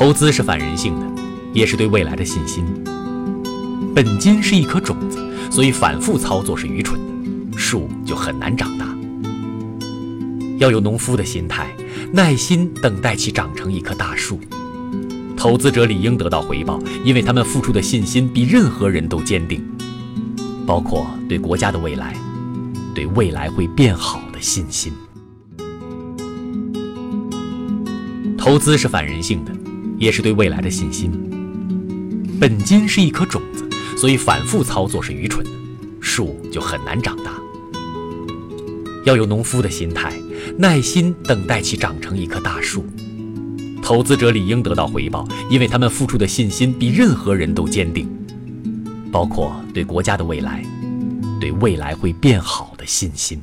投资是反人性的，也是对未来的信心。本金是一颗种子，所以反复操作是愚蠢的，树就很难长大。要有农夫的心态，耐心等待其长成一棵大树。投资者理应得到回报，因为他们付出的信心比任何人都坚定，包括对国家的未来，对未来会变好的信心。投资是反人性的，也是对未来的信心。本金是一颗种子，所以反复操作是愚蠢的，树就很难长大。要有农夫的心态，耐心等待其长成一棵大树。投资者理应得到回报，因为他们付出的信心比任何人都坚定，包括对国家的未来，对未来会变好的信心。